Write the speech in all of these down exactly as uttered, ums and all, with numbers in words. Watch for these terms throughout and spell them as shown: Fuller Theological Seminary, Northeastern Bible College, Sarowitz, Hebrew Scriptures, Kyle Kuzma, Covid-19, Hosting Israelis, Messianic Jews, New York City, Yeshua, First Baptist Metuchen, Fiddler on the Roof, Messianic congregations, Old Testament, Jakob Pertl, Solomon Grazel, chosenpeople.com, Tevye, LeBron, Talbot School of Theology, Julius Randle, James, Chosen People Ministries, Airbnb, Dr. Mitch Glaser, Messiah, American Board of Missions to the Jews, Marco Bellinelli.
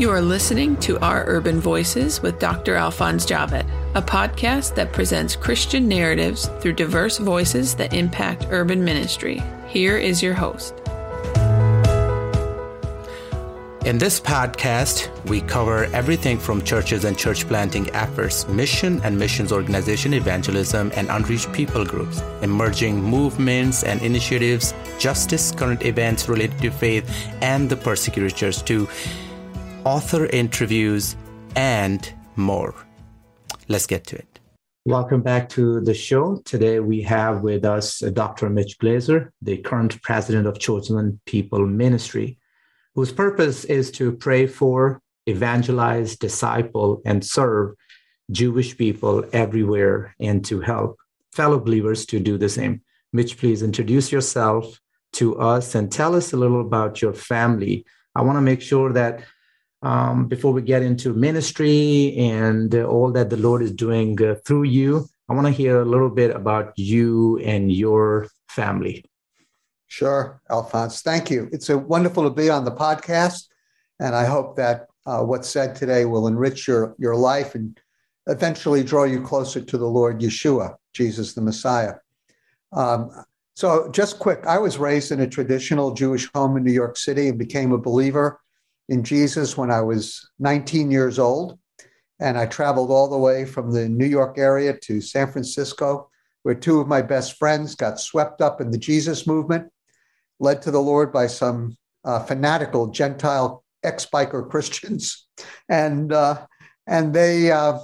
You are listening to Our Urban Voices with Doctor Alphonse Javet, a podcast that presents Christian narratives through diverse voices that impact urban ministry. Here is your host. In this podcast, we cover everything from churches and church planting efforts, mission and missions organization, evangelism and unreached people groups, emerging movements and initiatives, justice, current events related to faith and the persecuted church, to author interviews and more. Let's get to it. Welcome back to the show. Today we have with us Doctor Mitch Glaser, the current president of Chosen People Ministry, whose purpose is to pray for, evangelize, disciple, and serve Jewish people everywhere, and to help fellow believers to do the same. Mitch, please introduce yourself to us and tell us a little about your family. I want to make sure that um, before we get into ministry and uh, all that the Lord is doing uh, through you, I want to hear a little bit about you and your family. Sure, Alphonse. Thank you. It's a wonderful to be on the podcast, and I hope that uh, what's said today will enrich your, your life and eventually draw you closer to the Lord Yeshua, Jesus the Messiah. Um, so just quick, I was raised in a traditional Jewish home in New York City and became a believer in Jesus when I was nineteen years old, and I traveled all the way from the New York area to San Francisco, where two of my best friends got swept up in the Jesus movement, led to the Lord by some uh, fanatical Gentile ex-biker Christians. And uh, and they uh,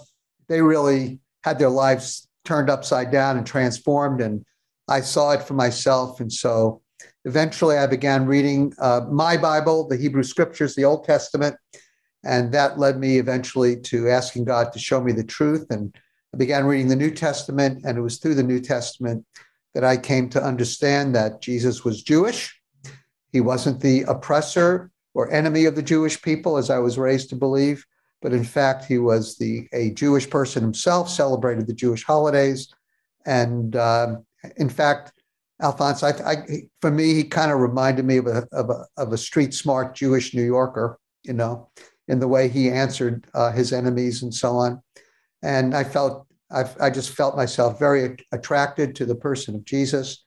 they really had their lives turned upside down and transformed. And I saw it for myself. And so eventually I began reading uh, my Bible, the Hebrew Scriptures, the Old Testament. And that led me eventually to asking God to show me the truth. And I began reading the New Testament. And it was through the New Testament that I came to understand that Jesus was Jewish. He wasn't the oppressor or enemy of the Jewish people, as I was raised to believe, but in fact, he was the a Jewish person himself, celebrated the Jewish holidays. And uh, in fact, Alphonse, I, I, for me, he kind of reminded me of a, of a, of a street smart Jewish New Yorker, you know, in the way he answered uh, his enemies and so on. And I felt I've, I just felt myself very attracted to the person of Jesus,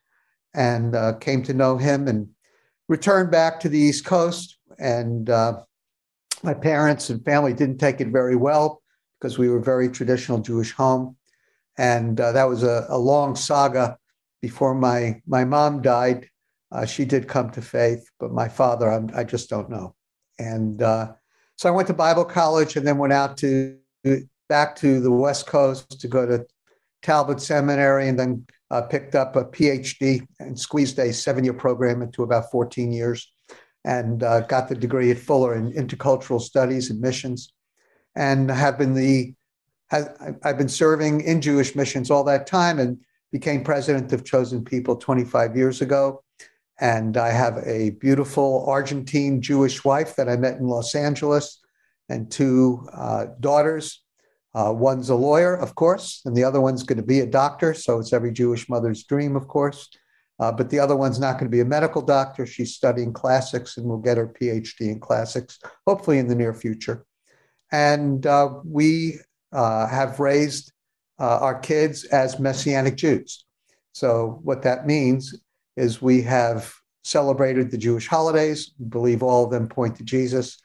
and uh, came to know him and returned back to the East Coast. And uh, my parents and family didn't take it very well because we were a very traditional Jewish home. And uh, that was a, a long saga before my, my mom died. Uh, she did come to faith, but my father, I'm, I just don't know. And uh, so I went to Bible college and then went out to back to the West Coast to go to Talbot Seminary, and then uh, picked up a P H D and squeezed a seven-year program into about fourteen years, and uh, got the degree at Fuller in intercultural studies and missions, and have been the have, I've been serving in Jewish missions all that time, and became president of Chosen People twenty-five years ago. And I have a beautiful Argentine Jewish wife that I met in Los Angeles, and two uh, daughters. Uh, one's a lawyer, of course, and the other one's going to be a doctor. So it's every Jewish mother's dream, of course. Uh, but the other one's not going to be a medical doctor. She's studying classics and will get her P H D in classics, hopefully in the near future. And uh, we uh, have raised uh, our kids as Messianic Jews. So what that means is we have celebrated the Jewish holidays, believe all of them point to Jesus,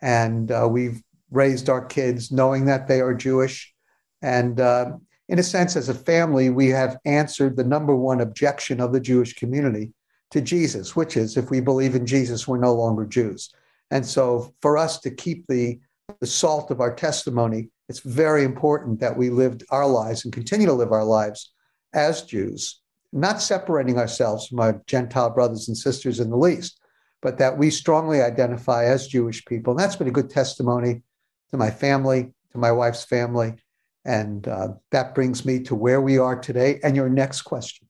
and uh, we've raised our kids knowing that they are Jewish. And uh, in a sense, as a family, we have answered the number one objection of the Jewish community to Jesus, which is, if we believe in Jesus, we're no longer Jews. And so for us to keep the, the salt of our testimony, it's very important that we lived our lives and continue to live our lives as Jews, not separating ourselves from our Gentile brothers and sisters in the least, but that we strongly identify as Jewish people. And that's been a good testimony to my family, to my wife's family. And uh, that brings me to where we are today and your next question.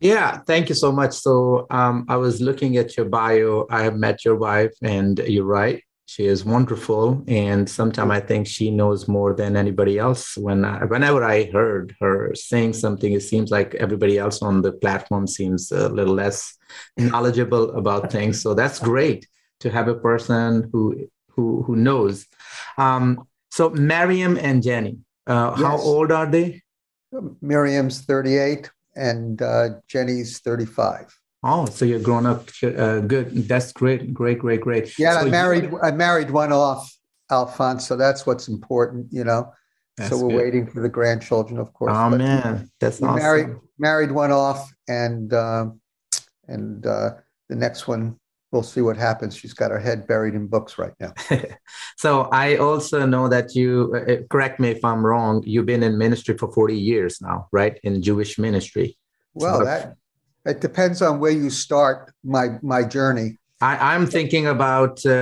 Yeah, thank you so much. So um, I was looking at your bio. I have met your wife, and you're right. She is wonderful. And sometimes I think she knows more than anybody else. When I, whenever I heard her saying something, it seems like everybody else on the platform seems a little less knowledgeable about things. So that's great to have a person who who who knows. Um, so Miriam and Jenny, uh, yes. How old are they? Miriam's thirty-eight and uh, Jenny's thirty-five. Oh, so you're grown up. Uh, good. That's great. Great, great, great. Yeah, so I married I married one off, Alphonse. So that's what's important, you know. So we're good. Waiting for the grandchildren, of course. Oh, but man. That's awesome. Married, married one off, and uh, and uh, the next one, we'll see what happens. She's got her head buried in books right now. So I also know that you, uh, correct me if I'm wrong, you've been in ministry for forty years now, right? In Jewish ministry. Well, so, that... It depends on where you start my my journey. I, I'm thinking about uh,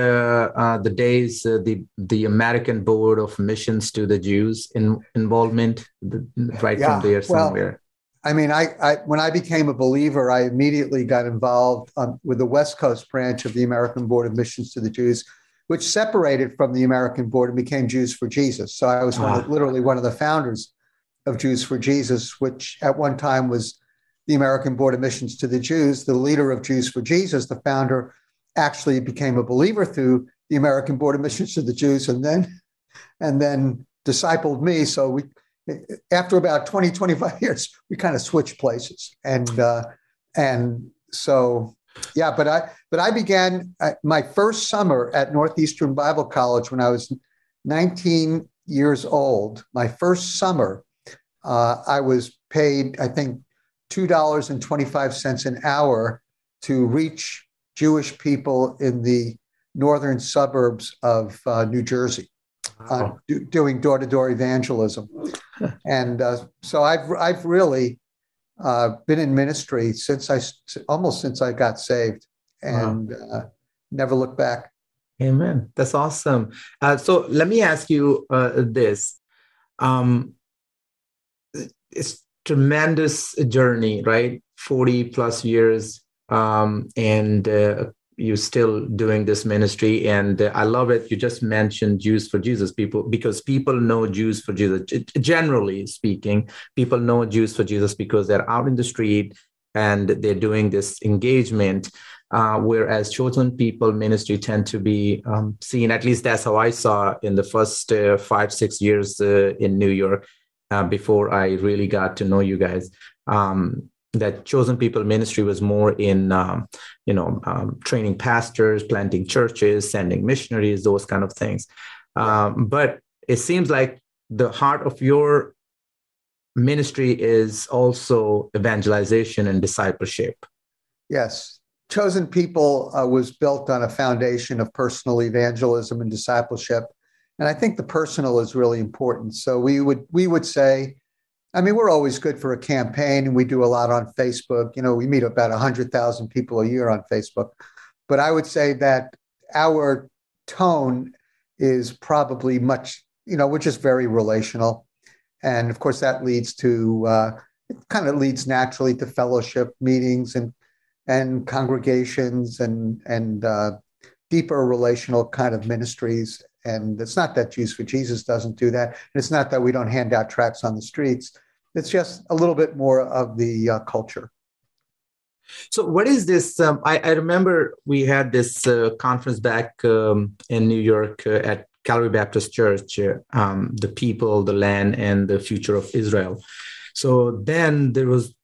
uh, the days, uh, the the American Board of Missions to the Jews in, involvement, right yeah. from there somewhere. Well, I mean, I, I when I became a believer, I immediately got involved um, with the West Coast branch of the American Board of Missions to the Jews, which separated from the American Board and became Jews for Jesus. So I was ah. one of, literally one of the founders of Jews for Jesus, which at one time was the American Board of Missions to the Jews. The leader of Jews for Jesus, the founder, actually became a believer through the American Board of Missions to the Jews, and then, and then discipled me. So we, after about twenty, twenty-five years, we kind of switched places, and uh, and so yeah. But I but I began my first summer at Northeastern Bible College when I was nineteen years old. My first summer, uh, I was paid, I think, two dollars and twenty-five cents an hour to reach Jewish people in the northern suburbs of uh, New Jersey, uh, do, doing door-to-door evangelism. And uh, so I've I've really uh, been in ministry since I almost since I got saved, and wow. uh, never looked back. Amen. That's awesome. Uh, so let me ask you uh, this: um, it's tremendous journey, right? forty plus years, um, and uh, you're still doing this ministry. And uh, I love it. You just mentioned Jews for Jesus, people, because people know Jews for Jesus. G- generally speaking, people know Jews for Jesus because they're out in the street and they're doing this engagement. Uh, whereas Chosen People Ministry tend to be um, seen, at least that's how I saw in the first uh, five, six years uh, in New York. Uh, before I really got to know you guys, um, that Chosen People Ministry was more in, um, you know, um, training pastors, planting churches, sending missionaries, those kind of things. Um, but it seems like the heart of your ministry is also evangelization and discipleship. Yes. Chosen People uh, was built on a foundation of personal evangelism and discipleship. And I think the personal is really important. So we would we would say, I mean, we're always good for a campaign, and we do a lot on Facebook. You know, we meet about one hundred thousand people a year on Facebook. But I would say that our tone is probably much, you know, we're just very relational. And of course, that leads to, uh, it kind of leads naturally to fellowship meetings and and congregations and, and uh, deeper relational kind of ministries. And it's not that Jews for Jesus doesn't do that. And it's not that we don't hand out tracts on the streets. It's just a little bit more of the uh, culture. So what is this? Um, I, I remember we had this uh, conference back um, in New York uh, at Calvary Baptist Church, uh, um, the people, the land, and the future of Israel. So then there was,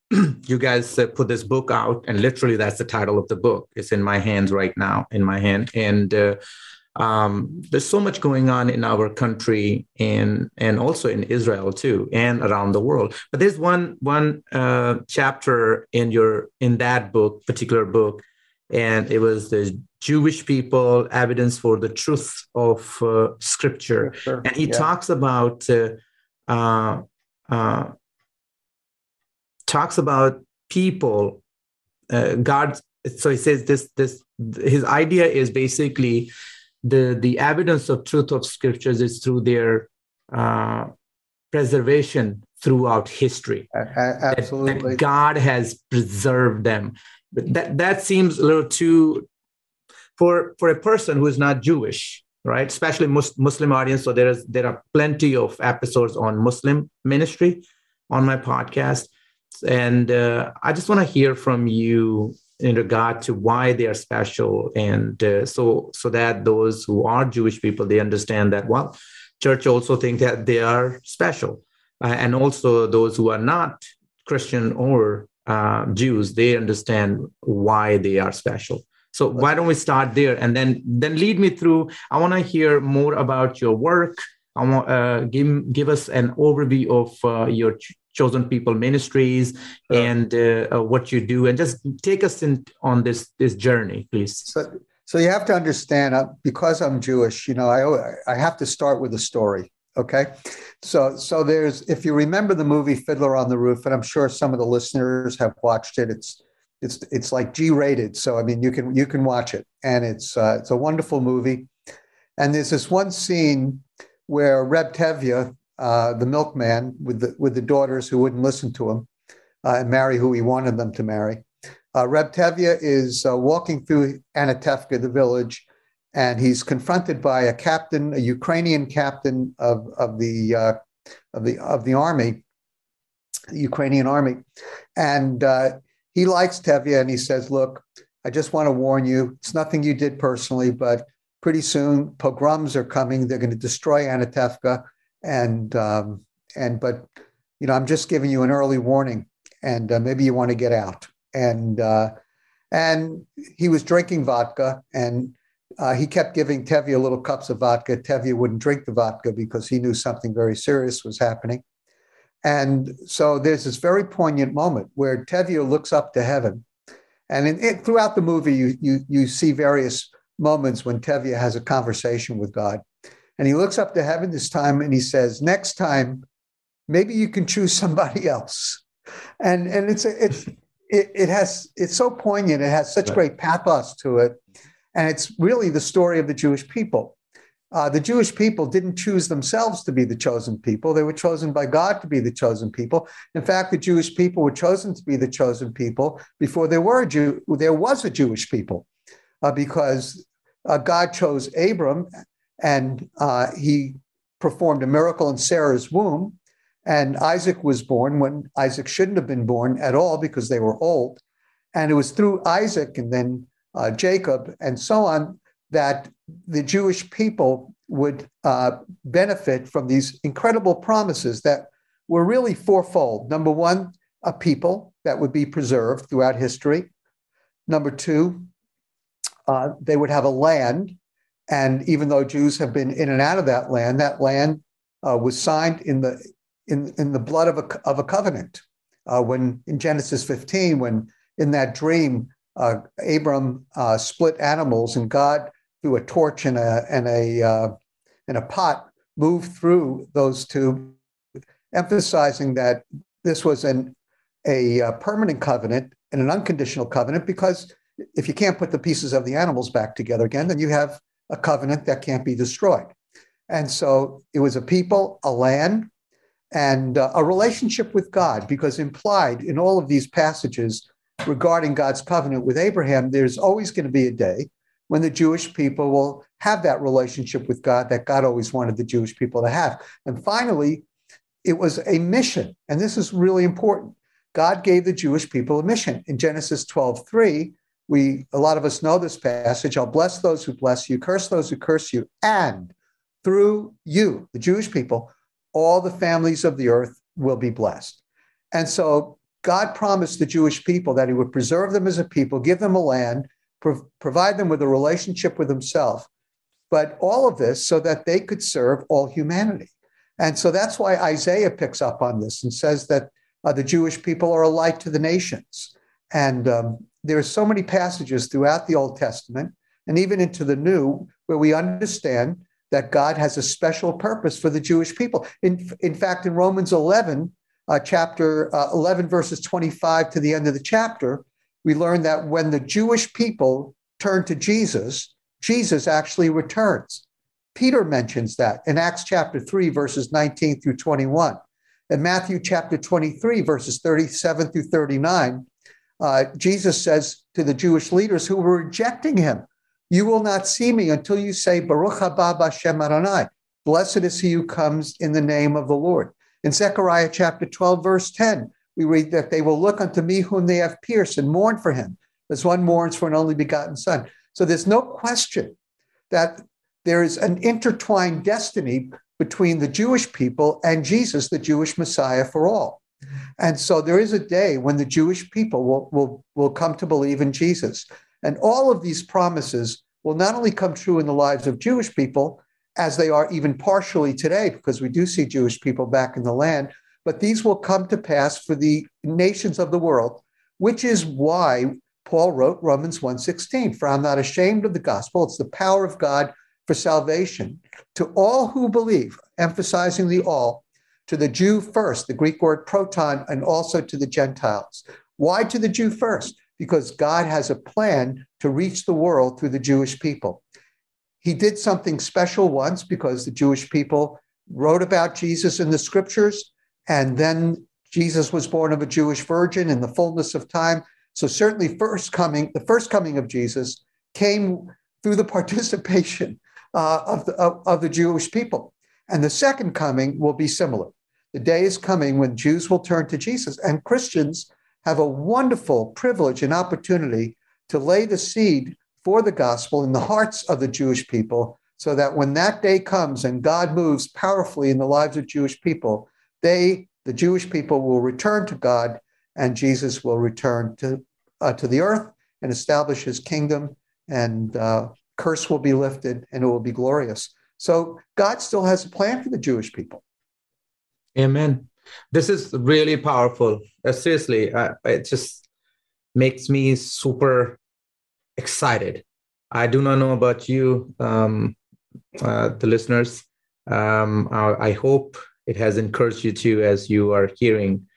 you guys uh, put this book out, and literally that's the title of the book. It's in my hands right now, in my hand. And uh, Um, there's so much going on in our country and and also in Israel too, and around the world. But there's one one uh, chapter in your in that book, particular book, and it was the Jewish people, evidence for the truth of uh, Scripture. Sure. And he yeah. talks about uh, uh, uh, talks about people, uh, God. So he says this this his idea is basically, The, the evidence of truth of scriptures is through their uh, preservation throughout history. Absolutely. That, that God has preserved them. But that, that seems a little too, for, for a person who is not Jewish, right? Especially mus- Muslim audience. So there is there are plenty of episodes on Muslim ministry on my podcast. And uh, I just want to hear from you in regard to why they are special. And uh, so so that those who are Jewish people, they understand that, well, church also think that they are special. Uh, and also those who are not Christian or uh, Jews, they understand why they are special. So why don't we start there, and then then lead me through. I want to hear more about your work. I want uh, give give us an overview of uh, your ch- Chosen People Ministries uh, and uh, uh, what you do, and just take us in on this this journey, please. So, so you have to understand, uh, because I'm Jewish, you know, I I have to start with a story. Okay, so so there's, if you remember the movie Fiddler on the Roof, and I'm sure some of the listeners have watched it. It's It's it's like G-rated, so I mean you can you can watch it, and it's uh, it's a wonderful movie. And there's this one scene where Reb Tevye, uh, the milkman, with the with the daughters who wouldn't listen to him uh, and marry who he wanted them to marry, uh, Reb Tevye is uh, walking through Anatevka, the village, and he's confronted by a captain, a Ukrainian captain of of the uh, of the of the army, the Ukrainian army, and uh, he likes Tevye, and he says, look, I just want to warn you, it's nothing you did personally, but pretty soon pogroms are coming. They're going to destroy Anatevka. And, um, and but, you know, I'm just giving you an early warning, and uh, maybe you want to get out. And uh, and he was drinking vodka, and uh, he kept giving Tevye little cups of vodka. Tevye wouldn't drink the vodka because he knew something very serious was happening. And so there's this very poignant moment where Tevye looks up to heaven. And in it, throughout the movie, you, you, you see various moments when Tevye has a conversation with God. And he looks up to heaven this time, and he says, next time, maybe you can choose somebody else. And, and it's, it's it, it has, it's so poignant. It has such great pathos to it. And it's really the story of the Jewish people. Uh, the Jewish people didn't choose themselves to be the chosen people. They were chosen by God to be the chosen people. In fact, the Jewish people were chosen to be the chosen people before there were a Jew, there was a Jewish people, uh, because uh, God chose Abram, and uh, he performed a miracle in Sarah's womb, and Isaac was born when Isaac shouldn't have been born at all because they were old. And it was through Isaac and then uh, Jacob and so on that the Jewish people would uh, benefit from these incredible promises that were really fourfold. Number one, a people that would be preserved throughout history. Number two, uh, they would have a land. And even though Jews have been in and out of that land, that land uh, was signed in the in, in the blood of a, of a covenant. Uh, when in Genesis fifteen, when in that dream, uh, Abram uh, split animals, and God, through a torch and a and a uh, and a pot, moved through those two, emphasizing that this was an a permanent covenant and an unconditional covenant, because if you can't put the pieces of the animals back together again, then you have a covenant that can't be destroyed. And so it was a people, a land, and uh, a relationship with God, because implied in all of these passages regarding God's covenant with Abraham, there's always going to be a day when the Jewish people will have that relationship with God that God always wanted the Jewish people to have. And finally, it was a mission. And this is really important. God gave the Jewish people a mission. In Genesis twelve three, we, a lot of us know this passage, I'll bless those who bless you, curse those who curse you, and through you, the Jewish people, all the families of the earth will be blessed. And so God promised the Jewish people that he would preserve them as a people, give them a land, provide them with a relationship with himself, but all of this so that they could serve all humanity. And so that's why Isaiah picks up on this and says that uh, the Jewish people are a light to the nations. And um, there are so many passages throughout the Old Testament and even into the New where we understand that God has a special purpose for the Jewish people. In, in fact, in Romans eleven, uh, chapter uh, eleven, verses twenty-five to the end of the chapter, we learned that when the Jewish people turn to Jesus, Jesus actually returns. Peter mentions that in Acts chapter three, verses nineteen through twenty-one. In Matthew chapter twenty-three, verses thirty-seven through thirty-nine, uh, Jesus says to the Jewish leaders who were rejecting him, you will not see me until you say, Baruch haba b'Shem Adonai. Blessed is he who comes in the name of the Lord. In Zechariah chapter twelve, verse ten, we read that they will look unto me whom they have pierced and mourn for him, as one mourns for an only begotten son. So there's no question that there is an intertwined destiny between the Jewish people and Jesus, the Jewish Messiah for all. And so there is a day when the Jewish people will, will, will come to believe in Jesus. And all of these promises will not only come true in the lives of Jewish people, as they are even partially today, because we do see Jewish people back in the land, but these will come to pass for the nations of the world, which is why Paul wrote Romans one sixteen, for I'm not ashamed of the gospel. It's the power of God for salvation to all who believe, emphasizing the all, to the Jew first, the Greek word proton, and also to the Gentiles. Why to the Jew first? Because God has a plan to reach the world through the Jewish people. He did something special once because the Jewish people wrote about Jesus in the scriptures, and then Jesus was born of a Jewish virgin in the fullness of time. So certainly first coming, the first coming of Jesus came through the participation uh, of, the, of, of the Jewish people. And the second coming will be similar. The day is coming when Jews will turn to Jesus, and Christians have a wonderful privilege and opportunity to lay the seed for the gospel in the hearts of the Jewish people, so that when that day comes and God moves powerfully in the lives of Jewish people, they, the Jewish people, will return to God, and Jesus will return to, uh, to the earth and establish his kingdom, and uh, curse will be lifted, and it will be glorious. So God still has a plan for the Jewish people. Amen. This is really powerful. Uh, seriously, uh, it just makes me super excited. I do not know about you, um, uh, the listeners. Um, I, I hope it has encouraged you too, as you are hearing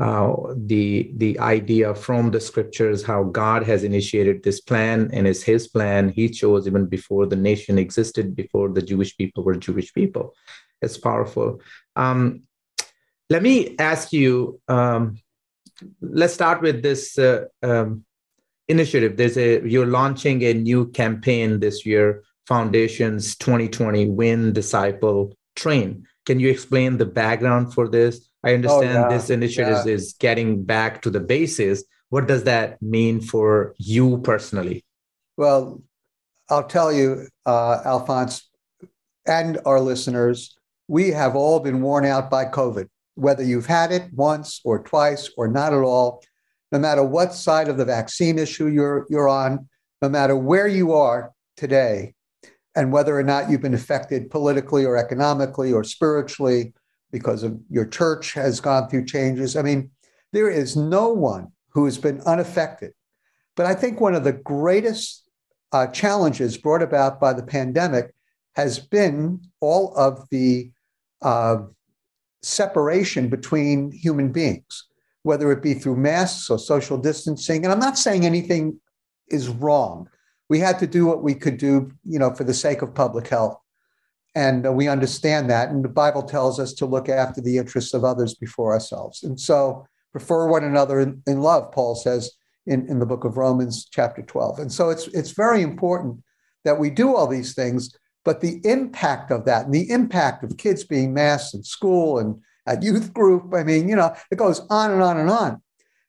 uh, the, the idea from the scriptures, how God has initiated this plan, and it's his plan. He chose even before the nation existed, before the Jewish people were Jewish people. It's powerful. Um, Let me ask you, um, let's start with this uh, um, initiative. There's a, you're launching a new campaign this year, Foundations twenty twenty, Win, Disciple, Train. Can you explain the background for this? I understand oh, yeah. this initiative yeah. is getting back to the basis. What does that mean for you personally? Well, I'll tell you, uh, Alphonse, and our listeners, we have all been worn out by COVID. Whether you've had it once or twice or not at all, no matter what side of the vaccine issue you're, you're on, no matter where you are today, and whether or not you've been affected politically or economically or spiritually because of your church has gone through changes. I mean, there is no one who has been unaffected. But I think one of the greatest uh, challenges brought about by the pandemic has been all of the uh, separation between human beings, whether it be through masks or social distancing. And I'm not saying anything is wrong. We had to do what we could do, you know, for the sake of public health. And uh, we understand that. And the Bible tells us to look after the interests of others before ourselves. And so prefer one another in, in love, Paul says in, in the book of Romans chapter twelve. And so it's it's very important that we do all these things. But the impact of that and the impact of kids being masked in school and at youth group, I mean, you know, it goes on and on and on.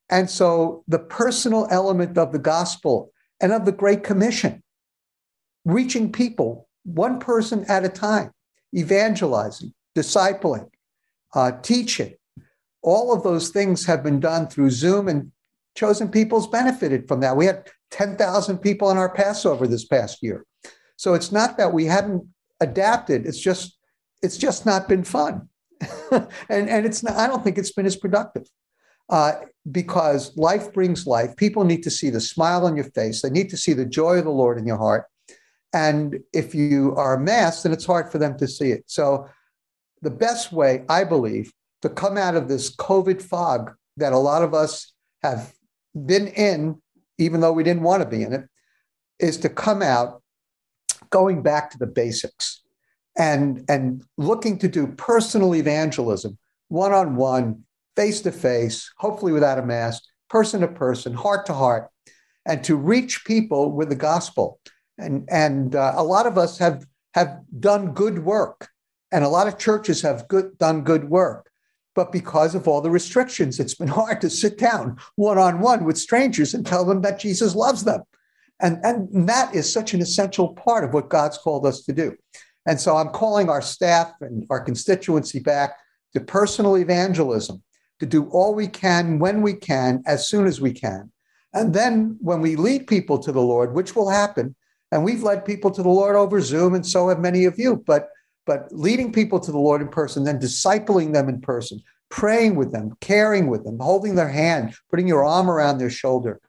And so the personal element of the gospel and of the Great Commission, reaching people one person at a time, evangelizing, discipling, uh, teaching, all of those things have been done through Zoom, and Chosen People's benefited from that. We had ten thousand people on our Passover this past year. So it's not that we haven't adapted. It's just, it's just not been fun. and, and it's not, I don't think it's been as productive uh, because life brings life. People need to see the smile on your face. They need to see the joy of the Lord in your heart. And if you are masked, then it's hard for them to see it. So the best way, I believe, to come out of this COVID fog that a lot of us have been in, even though we didn't want to be in it, is to come out going back to the basics and, and looking to do personal evangelism, one-on-one, face-to-face, hopefully without a mask, person-to-person, heart-to-heart, and to reach people with the gospel. And, and uh, a lot of us have, have done good work, and a lot of churches have good, done good work. But because of all the restrictions, it's been hard to sit down one-on-one with strangers and tell them that Jesus loves them. And, and that is such an essential part of what God's called us to do. And so I'm calling our staff and our constituency back to personal evangelism, to do all we can, when we can, as soon as we can. And then when we lead people to the Lord, which will happen, and we've led people to the Lord over Zoom, and so have many of you, but, but leading people to the Lord in person, then discipling them in person, praying with them, caring with them, holding their hand, putting your arm around their shoulder,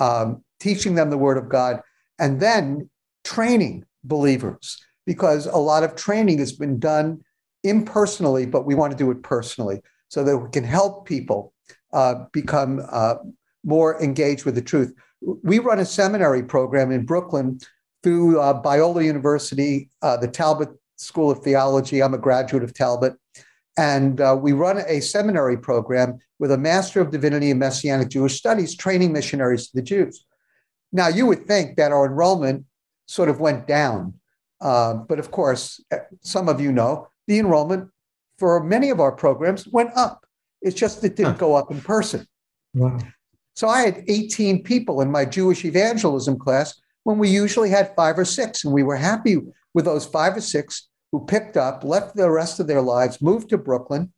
um, teaching them the word of God, and then training believers, because a lot of training has been done impersonally, but we want to do it personally so that we can help people uh, become uh, more engaged with the truth. We run a seminary program in Brooklyn through uh, Biola University, uh, the Talbot School of Theology. I'm a graduate of Talbot. And uh, we run a seminary program with a Master of Divinity in Messianic Jewish Studies, training missionaries to the Jews. Now, you would think that our enrollment sort of went down. Uh, but of course, some of you know, the enrollment for many of our programs went up. It's just it didn't go up in person. Wow. So I had eighteen people in my Jewish evangelism class when we usually had five or six. And we were happy with those five or six who picked up, left the rest of their lives, moved to Brooklyn,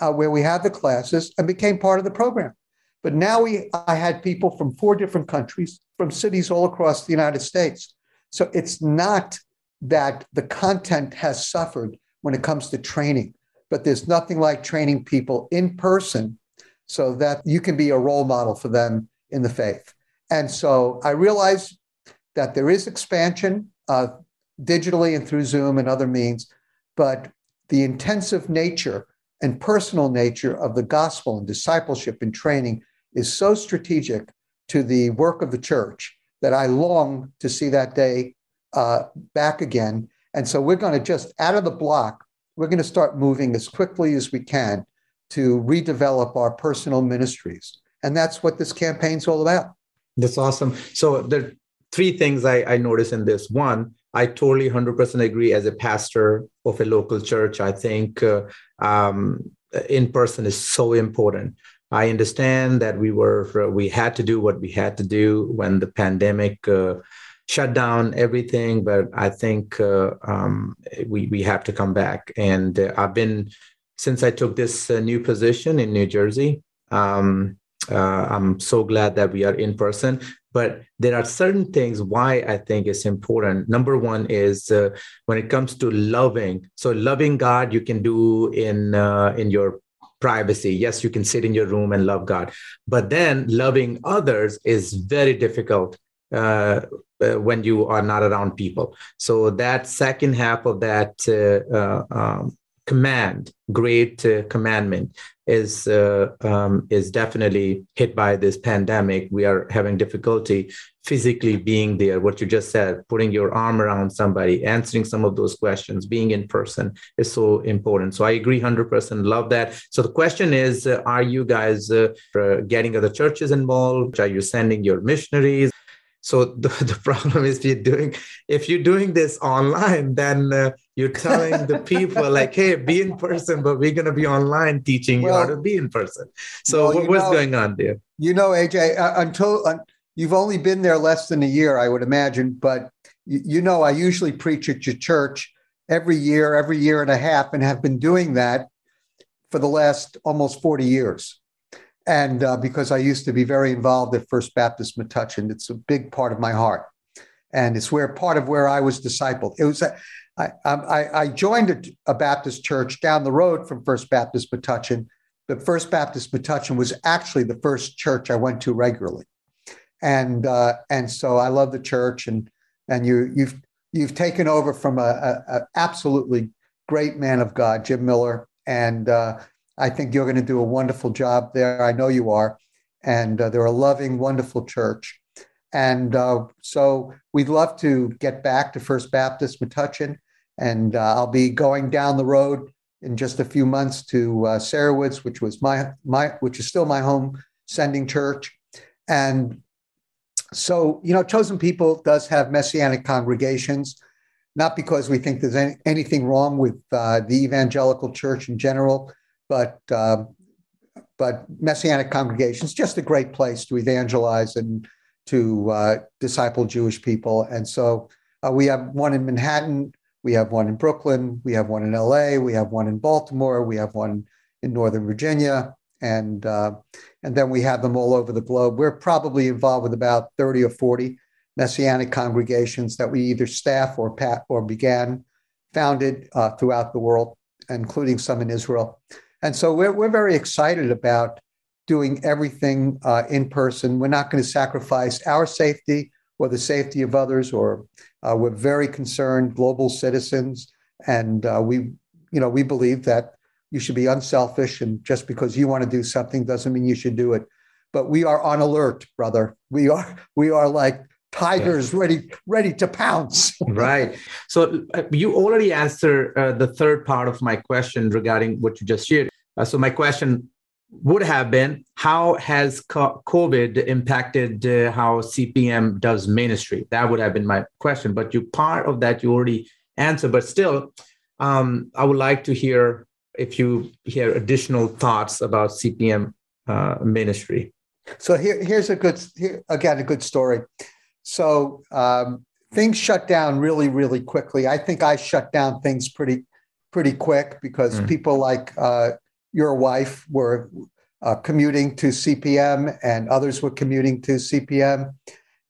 uh, where we had the classes, and became part of the program. But now we, I had people from four different countries, from cities all across the United States. So it's not that the content has suffered when it comes to training, but there's nothing like training people in person so that you can be a role model for them in the faith. And so I realize that there is expansion uh, digitally and through Zoom and other means, but the intensive nature and personal nature of the gospel and discipleship and training is so strategic to the work of the church that I long to see that day uh, back again. And so we're going to just out of the block, we're going to start moving as quickly as we can to redevelop our personal ministries. And that's what this campaign's all about. That's awesome. So there are three things I, I noticed in this. One, I totally one hundred percent agree as a pastor of a local church. I think uh, um, in person is so important. I understand that we were, we had to do what we had to do when the pandemic uh, shut down everything. But I think uh, um, we, we have to come back. And uh, I've been, since I took this uh, new position in New Jersey, um, uh, I'm so glad that we are in person. But there are certain things why I think it's important. Number one is uh, when it comes to loving. So loving God, you can do in uh, in your privacy. Yes, you can sit in your room and love God. But then loving others is very difficult uh, when you are not around people. So that second half of that uh, uh, um, command, great uh, commandment, is uh, um, is definitely hit by this pandemic. We are having difficulty physically being there. What you just said, putting your arm around somebody, answering some of those questions, being in person is so important. So I agree one hundred percent. Love that. So the question is, uh, are you guys uh, getting other churches involved? Are you sending your missionaries? So the, the problem is if you're doing, if you're doing this online, then uh, you're telling the people like, hey, be in person, but we're going to be online teaching well, you how to be in person. So well, what, what's know, going on there? You know, A J, uh, until uh, you've only been there less than a year, I would imagine. But, you, you know, I usually preach at your church every year, every year and a half, and have been doing that for the last almost forty years. And uh, because I used to be very involved at First Baptist Metuchen, it's a big part of my heart. And it's where part of where I was discipled. It was, a, I, I, I joined a, a Baptist church down the road from First Baptist Metuchen. The First Baptist Metuchen was actually the first church I went to regularly. And uh, and so I love the church. And and you, you've you've taken over from a, a, a absolutely great man of God, Jim Miller. And uh I think you're going to do a wonderful job there. I know you are. And uh, they're a loving, wonderful church. And uh, so we'd love to get back to First Baptist Metuchen. And uh, I'll be going down the road in just a few months to uh, Sarowitz, which was my, my, which is still my home sending church. And so, you know, Chosen People does have Messianic congregations, not because we think there's any, anything wrong with uh, the evangelical church in general, but uh, but Messianic congregations, just a great place to evangelize and to uh, disciple Jewish people. And so uh, we have one in Manhattan, we have one in Brooklyn, we have one in L A, we have one in Baltimore, we have one in Northern Virginia, and uh, and then we have them all over the globe. We're probably involved with about thirty or forty Messianic congregations that we either staff or pat or began, founded uh, throughout the world, including some in Israel. And so we're, we're very excited about doing everything uh, in person. We're not going to sacrifice our safety or the safety of others, or uh, we're very concerned global citizens. And uh, we, you know, we believe that you should be unselfish, and just because you want to do something doesn't mean you should do it. But we are on alert, brother. We are, we are like tigers, yeah, ready, ready to pounce. Right. So uh, you already answered uh, the third part of my question regarding what you just shared. Uh, so my question would have been, how has co- COVID impacted uh, how C P M does ministry? That would have been my question, but you part of that you already answered. But still, um, I would like to hear if you hear additional thoughts about C P M uh, ministry. So here, here's a good, here, again, a good story. So um, things shut down really, really quickly. I think I shut down things pretty, pretty quick because mm. people like uh, your wife were uh, commuting to C P M and others were commuting to C P M.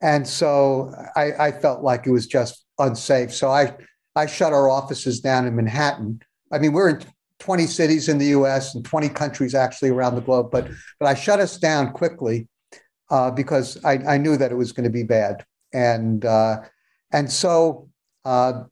And so I, I felt like it was just unsafe. So I, I shut our offices down in Manhattan. I mean, we're in twenty cities in the U S and twenty countries actually around the globe, but, but I shut us down quickly. Uh, because I, I knew that it was going to be bad, and uh, and so uh,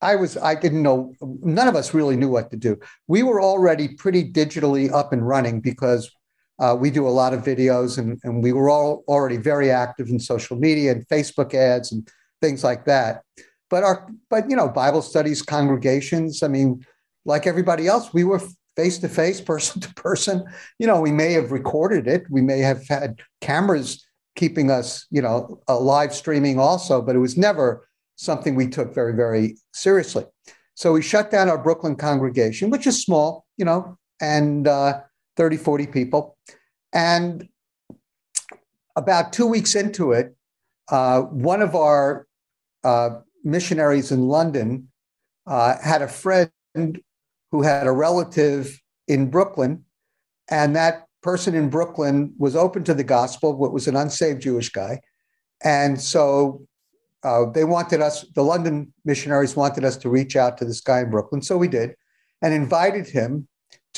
I was I didn't know. None of us really knew what to do. We were already pretty digitally up and running because uh, we do a lot of videos, and and we were all already very active in social media and Facebook ads and things like that. But our but you know Bible studies, congregations. I mean, like everybody else, we were face-to-face, person-to-person. You know, we may have recorded it. We may have had cameras keeping us, you know, uh, live streaming also, but it was never something we took very, very seriously. So we shut down our Brooklyn congregation, which is small, you know, and uh, thirty, forty people. And about two weeks into it, uh, one of our uh, missionaries in London uh, had a friend who had a relative in Brooklyn, and that person in Brooklyn was open to the gospel, what was an unsaved Jewish guy. And so uh, they wanted us, the London missionaries wanted us to reach out to this guy in Brooklyn. So we did, and invited him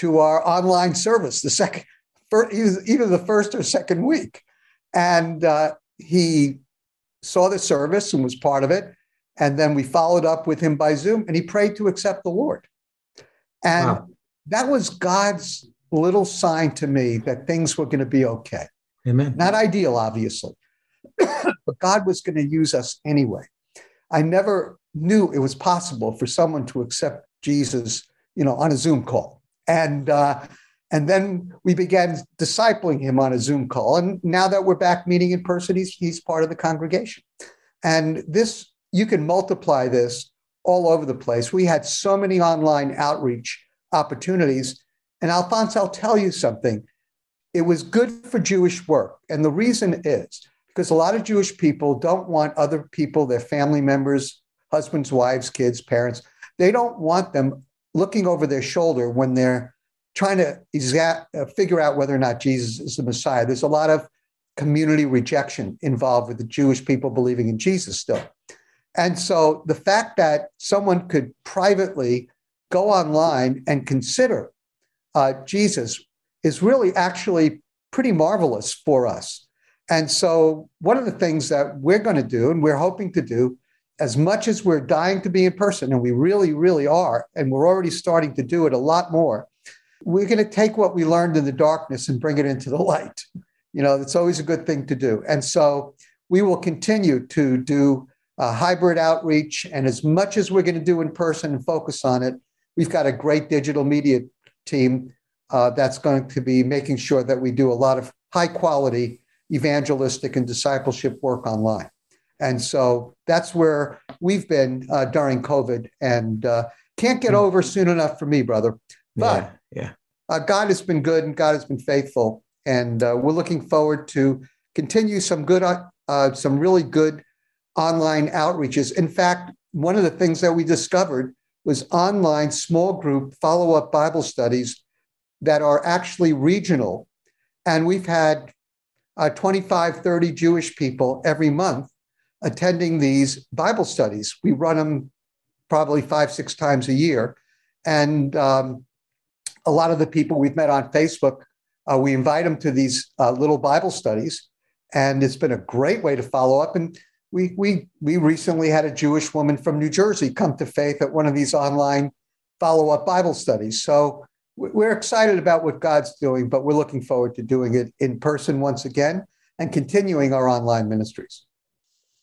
to our online service, the second, first, either the first or second week. And uh, he saw the service and was part of it. And then we followed up with him by Zoom, and he prayed to accept the Lord. And wow, that was God's little sign to me that things were going to be okay. Amen. Not ideal, obviously, but God was going to use us anyway. I never knew it was possible for someone to accept Jesus, you know, on a Zoom call. And uh, and then we began discipling him on a Zoom call. And now that we're back meeting in person, he's, he's part of the congregation. And this, you can multiply this all over the place. We had so many online outreach opportunities. And Alphonse, I'll tell you something. It was good for Jewish work. And the reason is because a lot of Jewish people don't want other people, their family members, husbands, wives, kids, parents, they don't want them looking over their shoulder when they're trying to exact, uh, figure out whether or not Jesus is the Messiah. There's a lot of community rejection involved with the Jewish people believing in Jesus still. And so the fact that someone could privately go online and consider uh, Jesus is really actually pretty marvelous for us. And so one of the things that we're going to do, and we're hoping to do, as much as we're dying to be in person, and we really, really are, and we're already starting to do it a lot more, we're going to take what we learned in the darkness and bring it into the light. You know, it's always a good thing to do. And so we will continue to do Uh, hybrid outreach, and as much as we're going to do in person and focus on it, we've got a great digital media team uh, that's going to be making sure that we do a lot of high quality evangelistic and discipleship work online. And so that's where we've been uh, during COVID, and uh, can't get over soon enough for me, brother, But yeah, yeah. Uh, God has been good and God has been faithful. And uh, we're looking forward to continue some good, uh, some really good online outreaches. In fact, one of the things that we discovered was online small group follow-up Bible studies that are actually regional. And we've had uh, twenty-five, thirty Jewish people every month attending these Bible studies. We run them probably five, six times a year. And um, a lot of the people we've met on Facebook, uh, we invite them to these uh, little Bible studies. And it's been a great way to follow up. And we we we recently had a Jewish woman from New Jersey come to faith at one of these online follow-up Bible studies. So we're excited about what God's doing, but we're looking forward to doing it in person once again and continuing our online ministries.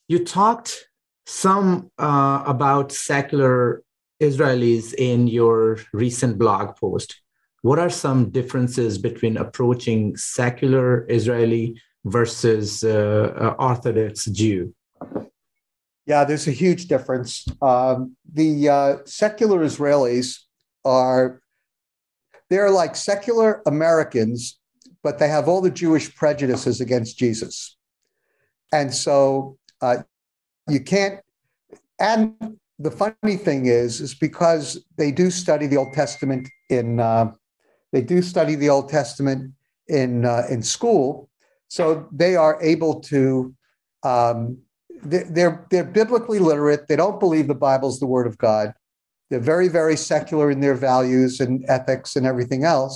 You talked some uh, about secular Israelis in your recent blog post. What are some differences between approaching secular Israeli versus uh, Orthodox Jew? Yeah, there's a huge difference. Um, the uh, secular Israelis are, they're like secular Americans, but they have all the Jewish prejudices against Jesus. And so uh, you can't, and the funny thing is, is because they do study the Old Testament in, uh, they do study the Old Testament in, uh, in school. So they are able to, um, They're, they're biblically literate. They don't believe the Bible's the word of God. They're very, very secular in their values and ethics and everything else.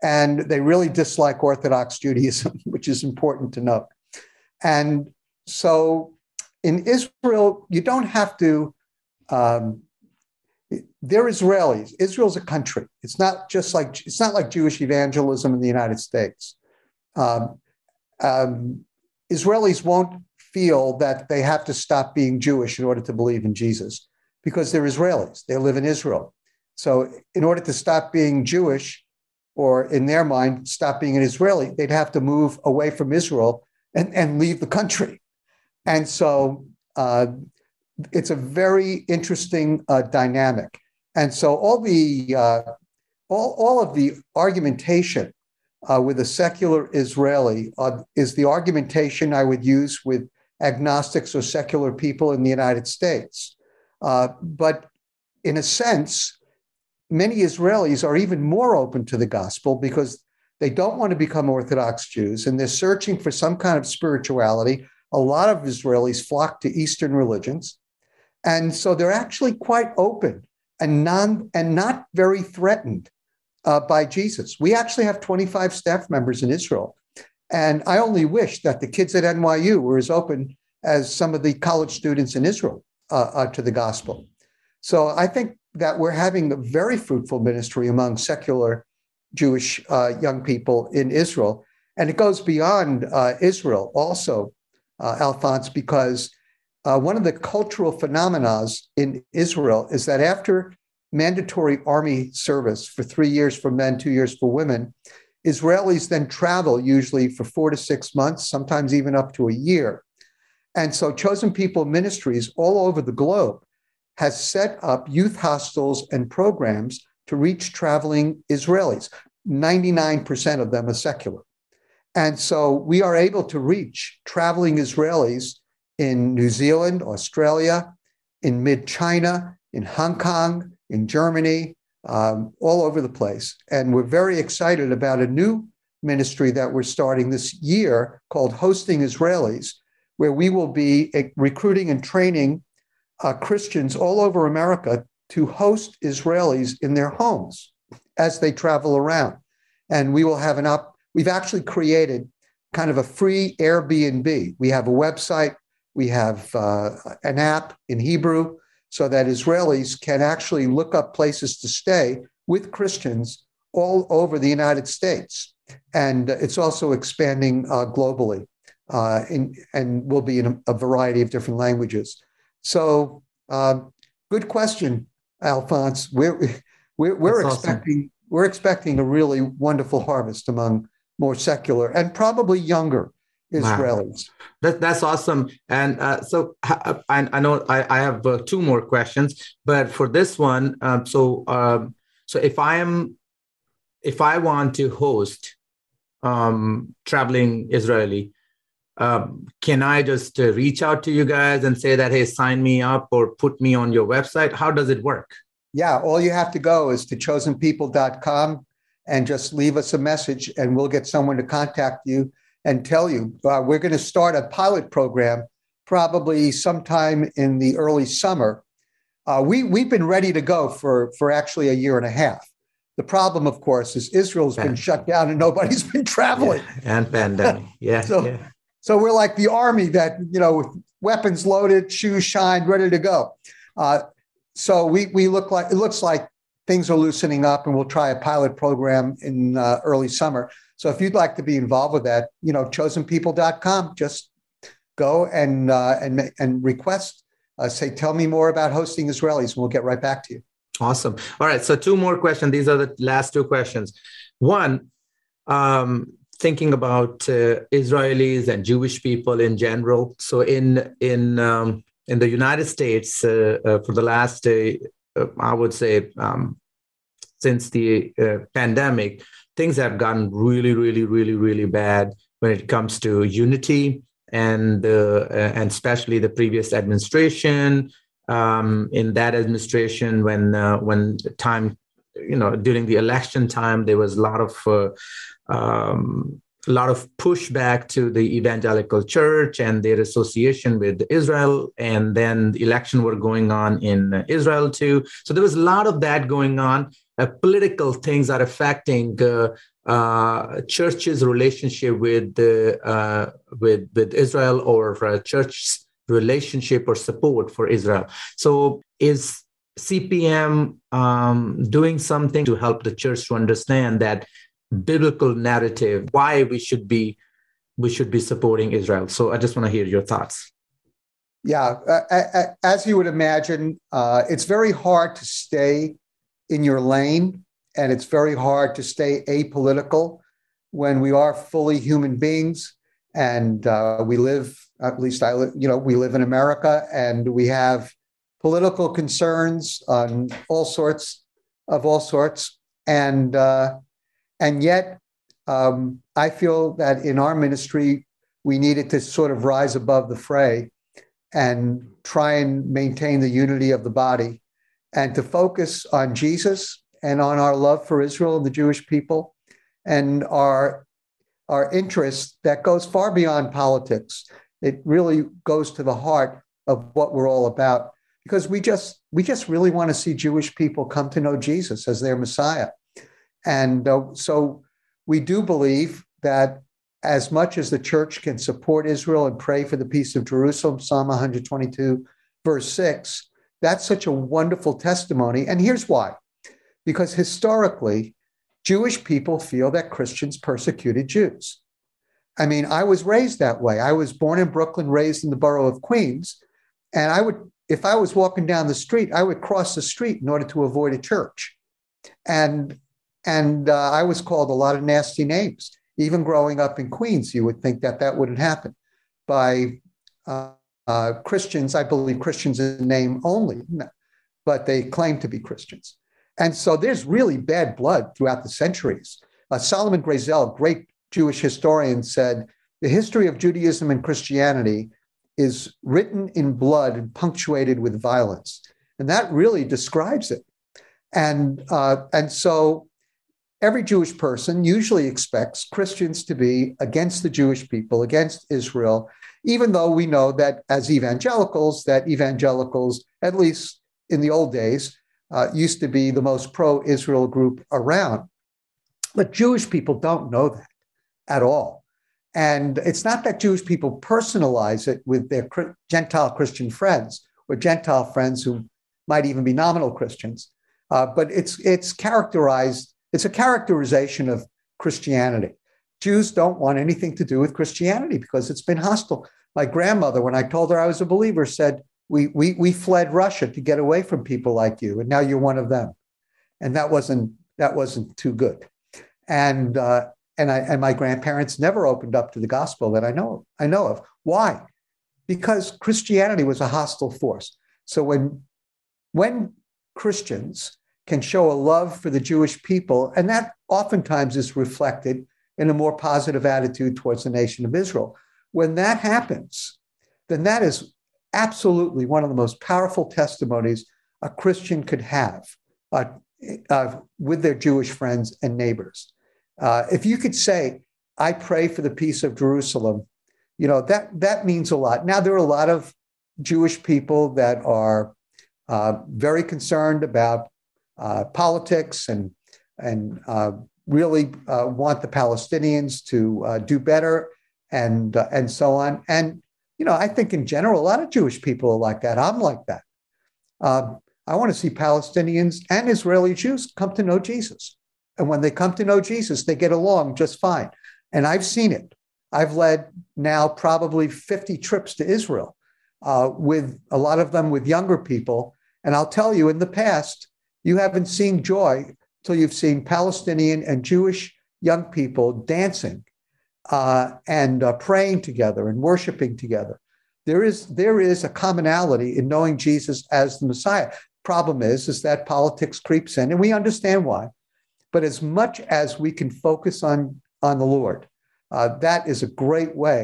And they really dislike Orthodox Judaism, which is important to note. And so in Israel, you don't have to, um, they're Israelis. Israel's a country. It's not just like, it's not like Jewish evangelism in the United States. Um, um, Israelis won't feel that they have to stop being Jewish in order to believe in Jesus because they're Israelis. They live in Israel. So in order to stop being Jewish, or in their mind, stop being an Israeli, they'd have to move away from Israel and, and leave the country. And so uh, it's a very interesting uh, dynamic. And so all the uh, all, all of the argumentation uh, with a secular Israeli uh, is the argumentation I would use with agnostics or secular people in the United States. Uh, but in a sense, many Israelis are even more open to the gospel because they don't want to become Orthodox Jews, and they're searching for some kind of spirituality. A lot of Israelis flock to Eastern religions. And so they're actually quite open and, non, and not very threatened uh, by Jesus. We actually have twenty-five staff members in Israel. And I only wish that the kids at N Y U were as open as some of the college students in Israel uh, are to the gospel. So I think that we're having a very fruitful ministry among secular Jewish uh, young people in Israel. And it goes beyond uh, Israel also, uh, Alphonse, because uh, one of the cultural phenomena in Israel is that after mandatory army service for three years for men, two years for women, Israelis then travel usually for four to six months, sometimes even up to a year. And so Chosen People Ministries all over the globe has set up youth hostels and programs to reach traveling Israelis. ninety-nine percent of them are secular. And so we are able to reach traveling Israelis in New Zealand, Australia, in mid-China, in Hong Kong, in Germany, Um, all over the place. And we're very excited about a new ministry that we're starting this year called Hosting Israelis, where we will be uh, recruiting and training uh, Christians all over America to host Israelis in their homes as they travel around. And we will have an up, we've actually created kind of a free Airbnb. We have a website, we have uh, an app in Hebrew, so that Israelis can actually look up places to stay with Christians all over the United States. And it's also expanding uh, globally uh, in, and will be in a, a variety of different languages. So uh, good question, Alphonse. We're, we're, we're expecting awesome. We're expecting a really wonderful harvest among more secular and probably younger Israelis. Wow. That, that's awesome. And uh, so I, I know I, I have uh, two more questions, but for this one, um, so um, so if I am if I want to host um, traveling Israeli, um, can I just uh, reach out to you guys and say that, hey, sign me up or put me on your website? How does it work? Yeah, all you have to go is to chosen people dot com and just leave us a message, and we'll get someone to contact you and tell you. Uh, we're going to start a pilot program probably sometime in the early summer. Uh, we, we've been ready to go for, for actually a year and a half. The problem, of course, is Israel's been shut down and nobody's been traveling. Yeah, and pandemic, yeah. so, yeah. So we're like the army that, you know, with weapons loaded, shoes shined, ready to go. Uh, so we we look like it looks like things are loosening up, and we'll try a pilot program in uh, early summer. So if you'd like to be involved with that, you know, chosen people dot com, just go and uh, and and request. Uh, say, tell me more about hosting Israelis, and we'll get right back to you. Awesome. All right. So two more questions. These are the last two questions. One, um, thinking about uh, Israelis and Jewish people in general. So in in um, in the United States, uh, uh, for the last, uh, uh, I would say, um, since the uh, pandemic, things have gotten really, really, really, really bad when it comes to unity and uh, and especially the previous administration. Um, in that administration, when uh, when time, you know, during the election time, there was a lot of uh, um, a lot of pushback to the evangelical church and their association with Israel, and then the election were going on in Israel too. So there was a lot of that going on. Uh, political things are affecting uh, uh, churches' relationship with the uh, with with Israel, or uh, churches' relationship or support for Israel. So is C P M um, doing something to help the church to understand that biblical narrative, why we should be we should be supporting Israel? So I just want to hear your thoughts. Yeah, uh, as you would imagine, uh, it's very hard to stay in your lane, and it's very hard to stay apolitical when we are fully human beings. And uh, we live, at least I, li- you know, we live in America, and we have political concerns on all sorts of all sorts. And uh, and yet, um, I feel that in our ministry, we needed to sort of rise above the fray and try and maintain the unity of the body, and to focus on Jesus and on our love for Israel and the Jewish people, and our our interest that goes far beyond politics. It really goes to the heart of what we're all about, because we just we just really want to see Jewish people come to know Jesus as their Messiah. And uh, so we do believe that as much as the church can support Israel and pray for the peace of Jerusalem, Psalm one twenty-two, verse six, that's such a wonderful testimony. And here's why. Because historically, Jewish people feel that Christians persecuted Jews. I mean, I was raised that way. I was born in Brooklyn, raised in the borough of Queens. And I would, if I was walking down the street, I would cross the street in order to avoid a church. And, and uh, I was called a lot of nasty names. Even growing up in Queens, you would think that that wouldn't happen by uh, uh, Christians. I believe Christians in name only, but they claim to be Christians. And so there's really bad blood throughout the centuries. Uh, Solomon Grazel, great Jewish historian, said, the history of Judaism and Christianity is written in blood and punctuated with violence. And that really describes it. And, uh, and so every Jewish person usually expects Christians to be against the Jewish people, against Israel, even though we know that as evangelicals, that evangelicals, at least in the old days, Uh, used to be the most pro-Israel group around. But Jewish people don't know that at all. And it's not that Jewish people personalize it with their Gentile Christian friends, or Gentile friends who might even be nominal Christians, uh, but it's it's characterized, it's a characterization of Christianity. Jews don't want anything to do with Christianity because it's been hostile. My grandmother, when I told her I was a believer, said, We we we fled Russia to get away from people like you, and now you're one of them, and that wasn't that wasn't too good, and uh, and I and my grandparents never opened up to the gospel that I know I know of. Why? Because Christianity was a hostile force. So when when Christians can show a love for the Jewish people, and that oftentimes is reflected in a more positive attitude towards the nation of Israel. When that happens, then that is absolutely one of the most powerful testimonies a Christian could have uh, uh, with their Jewish friends and neighbors. Uh, if you could say, I pray for the peace of Jerusalem, you know, that, that means a lot. Now, there are a lot of Jewish people that are uh, very concerned about uh, politics and, and uh, really uh, want the Palestinians to uh, do better and, uh, and so on. And, you know, I think in general, a lot of Jewish people are like that. I'm like that. Uh, I want to see Palestinians and Israeli Jews come to know Jesus. And when they come to know Jesus, they get along just fine. And I've seen it. I've led now probably fifty trips to Israel uh, with a lot of them with younger people. And I'll tell you, in the past, you haven't seen joy till you've seen Palestinian and Jewish young people dancing uh, and uh, praying together and worshiping together. There is, there is a commonality in knowing Jesus as the Messiah. Problem is, is that politics creeps in, and we understand why. But as much as we can focus on, on the Lord, Uh, that is a great way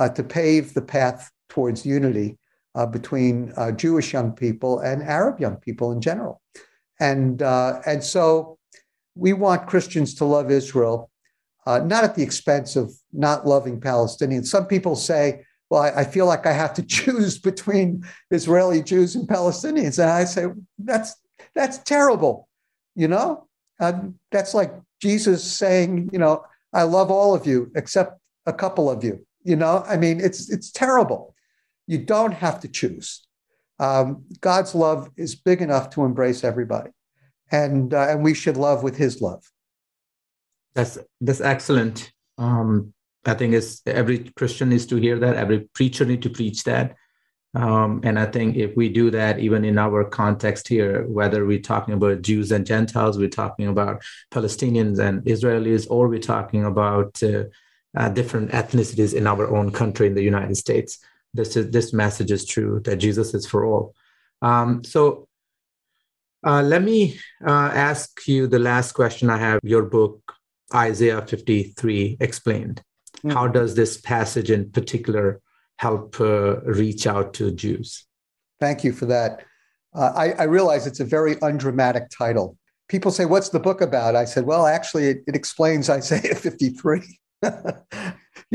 uh, to pave the path towards unity uh, between uh, Jewish young people and Arab young people in general. And, uh, and so we want Christians to love Israel, uh, not at the expense of not loving Palestinians. Some people say, well, I, I feel like I have to choose between Israeli Jews and Palestinians. And I say, that's, that's terrible. You know, uh, that's like Jesus saying, you know, I love all of you, except a couple of you, you know? I mean, it's it's terrible. You don't have to choose. Um, God's love is big enough to embrace everybody. And uh, and we should love with his love. That's, that's excellent. Um, I think it's, every Christian needs to hear that. Every preacher needs to preach that. Um, and I think if we do that, even in our context here, whether we're talking about Jews and Gentiles, we're talking about Palestinians and Israelis, or we're talking about uh, uh, different ethnicities in our own country, in the United States, this is, this message is true, that Jesus is for all. Um, so uh, let me uh, ask you the last question I have. Your book, Isaiah fifty-three Explained. Mm-hmm. How does this passage in particular help uh, reach out to Jews? Thank you for that. Uh, I, I realize it's a very undramatic title. People say, what's the book about? I said, well, actually, it, it explains Isaiah fifty-three.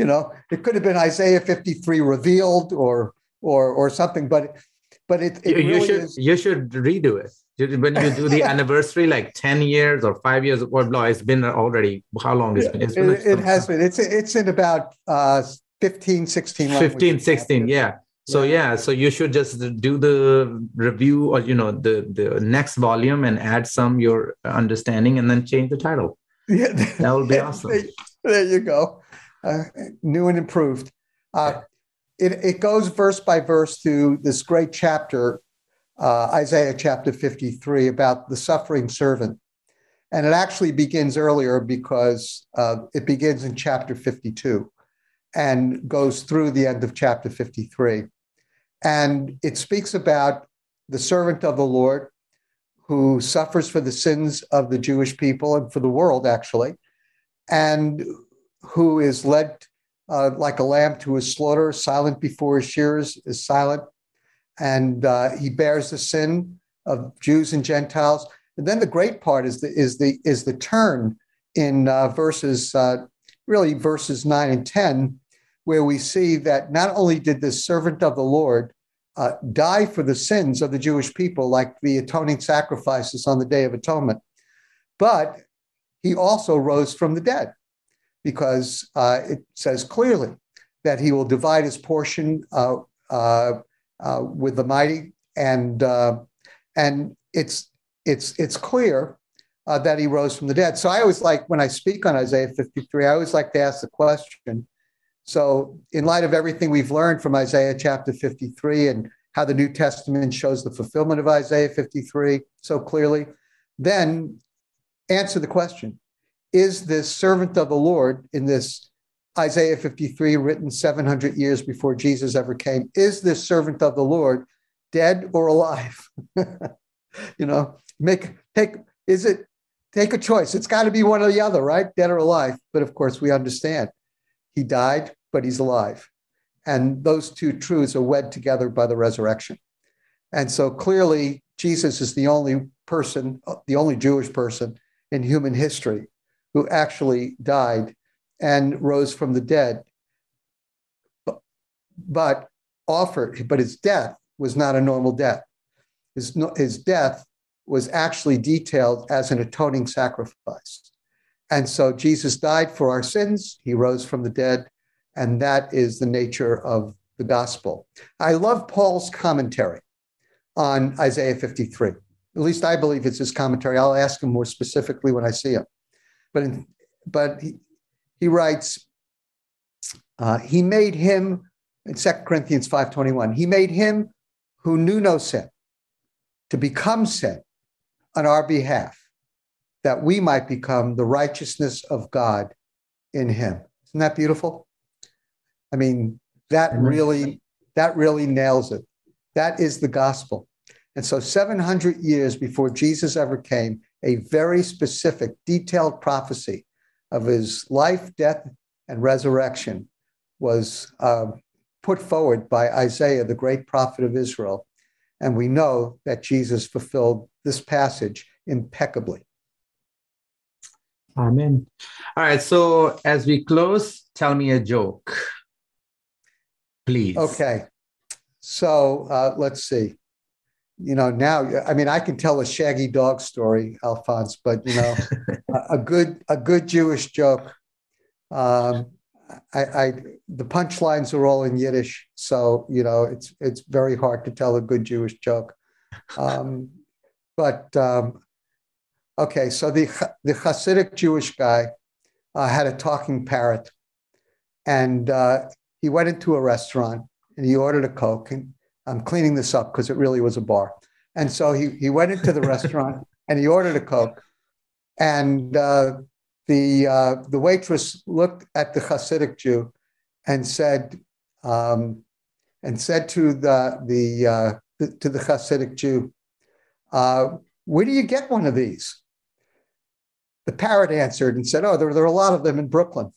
You know, it could have been Isaiah fifty-three Revealed or or or something, but but it, it you, you really should is... you should redo it. When you do the anniversary, like ten years or five years, or no, it's been already, how long has it been? It's been it, it has been. It's, it's in about... Uh, fifteen, sixteen languages. fifteen, sixteen, yeah. So yeah, so you should just do the review, or, you know, the, the next volume and add some your understanding and then change the title. Yeah, that would be awesome. There you go. Uh, new and improved. Uh, it, it goes verse by verse through this great chapter, uh, Isaiah chapter fifty-three, about the suffering servant. And it actually begins earlier because uh, it begins in chapter fifty-two. And goes through the end of chapter fifty-three. And it speaks about the servant of the Lord who suffers for the sins of the Jewish people and for the world, actually, and who is led uh, like a lamb to his slaughter, silent before his shearers is silent. And uh, he bears the sin of Jews and Gentiles. And then the great part is the, is the, is the turn in uh, verses... Uh, really verses nine and ten, where we see that not only did this servant of the Lord uh, die for the sins of the Jewish people, like the atoning sacrifices on the Day of Atonement, but he also rose from the dead, because uh, it says clearly that he will divide his portion uh, uh, uh, with the mighty, and uh, and it's it's it's clear Uh, that he rose from the dead. So I always like, when I speak on Isaiah fifty-three, I always like to ask the question, so in light of everything we've learned from Isaiah chapter fifty-three and how the New Testament shows the fulfillment of Isaiah fifty-three so clearly, then answer the question, is this servant of the Lord in this Isaiah fifty-three written seven hundred years before Jesus ever came, is this servant of the Lord dead or alive? You know, Make take is it take a choice. It's got to be one or the other, right? Dead or alive. But of course, we understand he died, but he's alive. And those two truths are wed together by the resurrection. And so clearly, Jesus is the only person, the only Jewish person in human history who actually died and rose from the dead. But, but offered, but his death was not a normal death. His, his death was actually detailed as an atoning sacrifice. And so Jesus died for our sins. He rose from the dead. And that is the nature of the gospel. I love Paul's commentary on Isaiah fifty-three. At least I believe it's his commentary. I'll ask him more specifically when I see him. But, in, but he, he writes, uh, he made him, in Second Corinthians five twenty-one, he made him who knew no sin to become sin on our behalf, that we might become the righteousness of God in him. Isn't that beautiful? I mean, that really, that really nails it. That is the gospel. And so seven hundred years before Jesus ever came, a very specific, detailed prophecy of his life, death, and resurrection was uh, put forward by Isaiah, the great prophet of Israel. And we know that Jesus fulfilled this passage impeccably. Amen. All right. So as we close, tell me a joke, please. Okay. So uh, let's see. You know, now, I mean, I can tell a shaggy dog story, Alphonse, but, you know, a good a good Jewish joke. Um, I, I the punchlines are all in Yiddish, so, you know, it's it's very hard to tell a good Jewish joke. Um, but, um, okay, so the, the Hasidic Jewish guy uh, had a talking parrot, and uh, he went into a restaurant, and he ordered a Coke, and I'm cleaning this up because it really was a bar. And so he, he went into the restaurant and he ordered a Coke. And uh, the uh, the waitress looked at the Hasidic Jew and said um, and said to the the, uh, the to the Hasidic Jew, uh, "Where do you get one of these?" The parrot answered and said, "Oh, there, there are a lot of them in Brooklyn."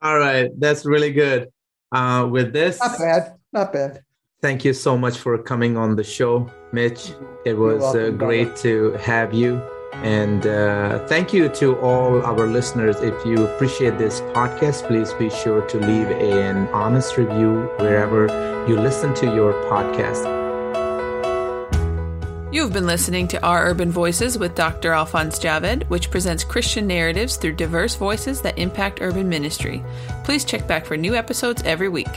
All right, that's really good. Uh, with this, not bad, not bad. Thank you so much for coming on the show, Mitch. It was welcome, uh, great brother. To have you, and uh, thank you to all our listeners. If you appreciate this podcast, please be sure to leave a, an honest review wherever you listen to your podcast. You've been listening to Our Urban Voices with Doctor Alphonse Javet, which presents Christian narratives through diverse voices that impact urban ministry. Please check back for new episodes every week.